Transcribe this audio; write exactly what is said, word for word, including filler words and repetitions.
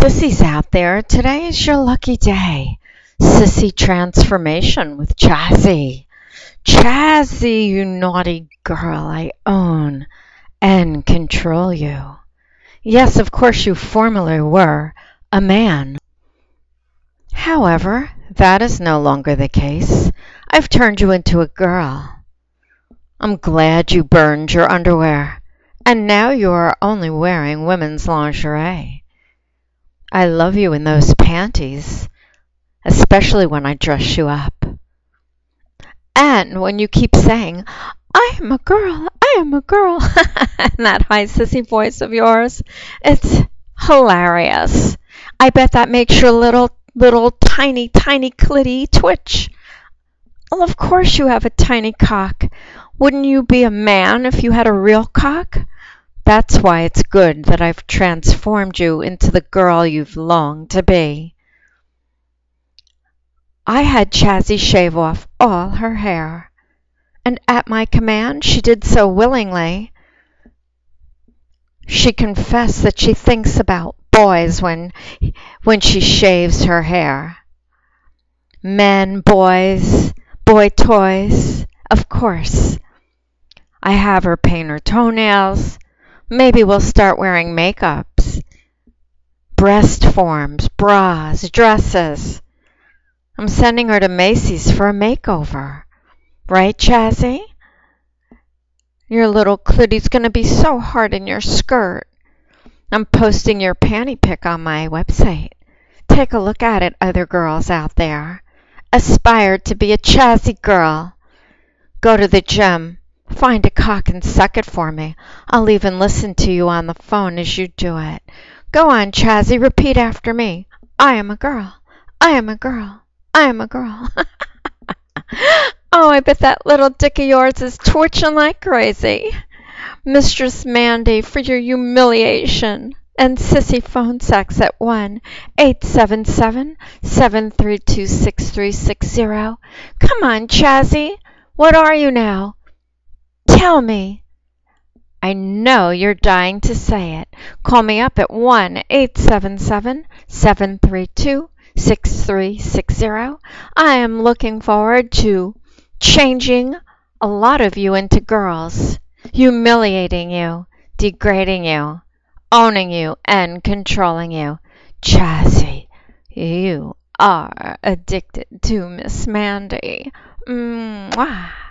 sissies out there, today is your lucky day. Sissy transformation with Chazzy. Chazzy, you naughty girl, I own and control you. Yes, of course you formerly were a man. However, that is no longer the case. I've turned you into a girl. I'm glad you burned your underwear, and now you are only wearing women's lingerie. I love you in those panties, especially when I dress you up. And when you keep saying, I am a girl, I am a girl, in that high sissy voice of yours, it's hilarious. I bet that makes your little, little, tiny, tiny clitty twitch. Well, of course you have a tiny cock. Wouldn't you be a man if you had a real cock? That's why it's good that I've transformed you into the girl you've longed to be. I had Chazzy shave off all her hair, and at my command she did so willingly. She confessed that she thinks about boys when, when she shaves her hair. Men, boys, boy toys, of course. I have her paint her toenails. Maybe we'll start wearing makeups, breast forms, bras, dresses. I'm sending her to Macy's for a makeover. Right, Chazzy? Your little clitty's going to be so hard in your skirt. I'm posting your panty pic on my website. Take a look at it, other girls out there. Aspire to be a Chazzy girl. Go to the gym. Find a cock and suck it for me. I'll even listen to you on the phone as you do it. Go on, Chazzy. Repeat after me. I am a girl. I am a girl. I am a girl. Oh, I bet that little dick of yours is twitching like crazy. Mistress Mandy, for your humiliation. And sissy phone sex at one eight seven seven, seven three two, six three six zero. Come on, Chazzy. What are you now? Tell me. I know you're dying to say it. Call me up at one eight seven seven, seven three two, six three six zero. I am looking forward to changing a lot of you into girls, humiliating you, degrading you, owning you, and controlling you. Chazzy, you are addicted to Miss Mandy. Mwah.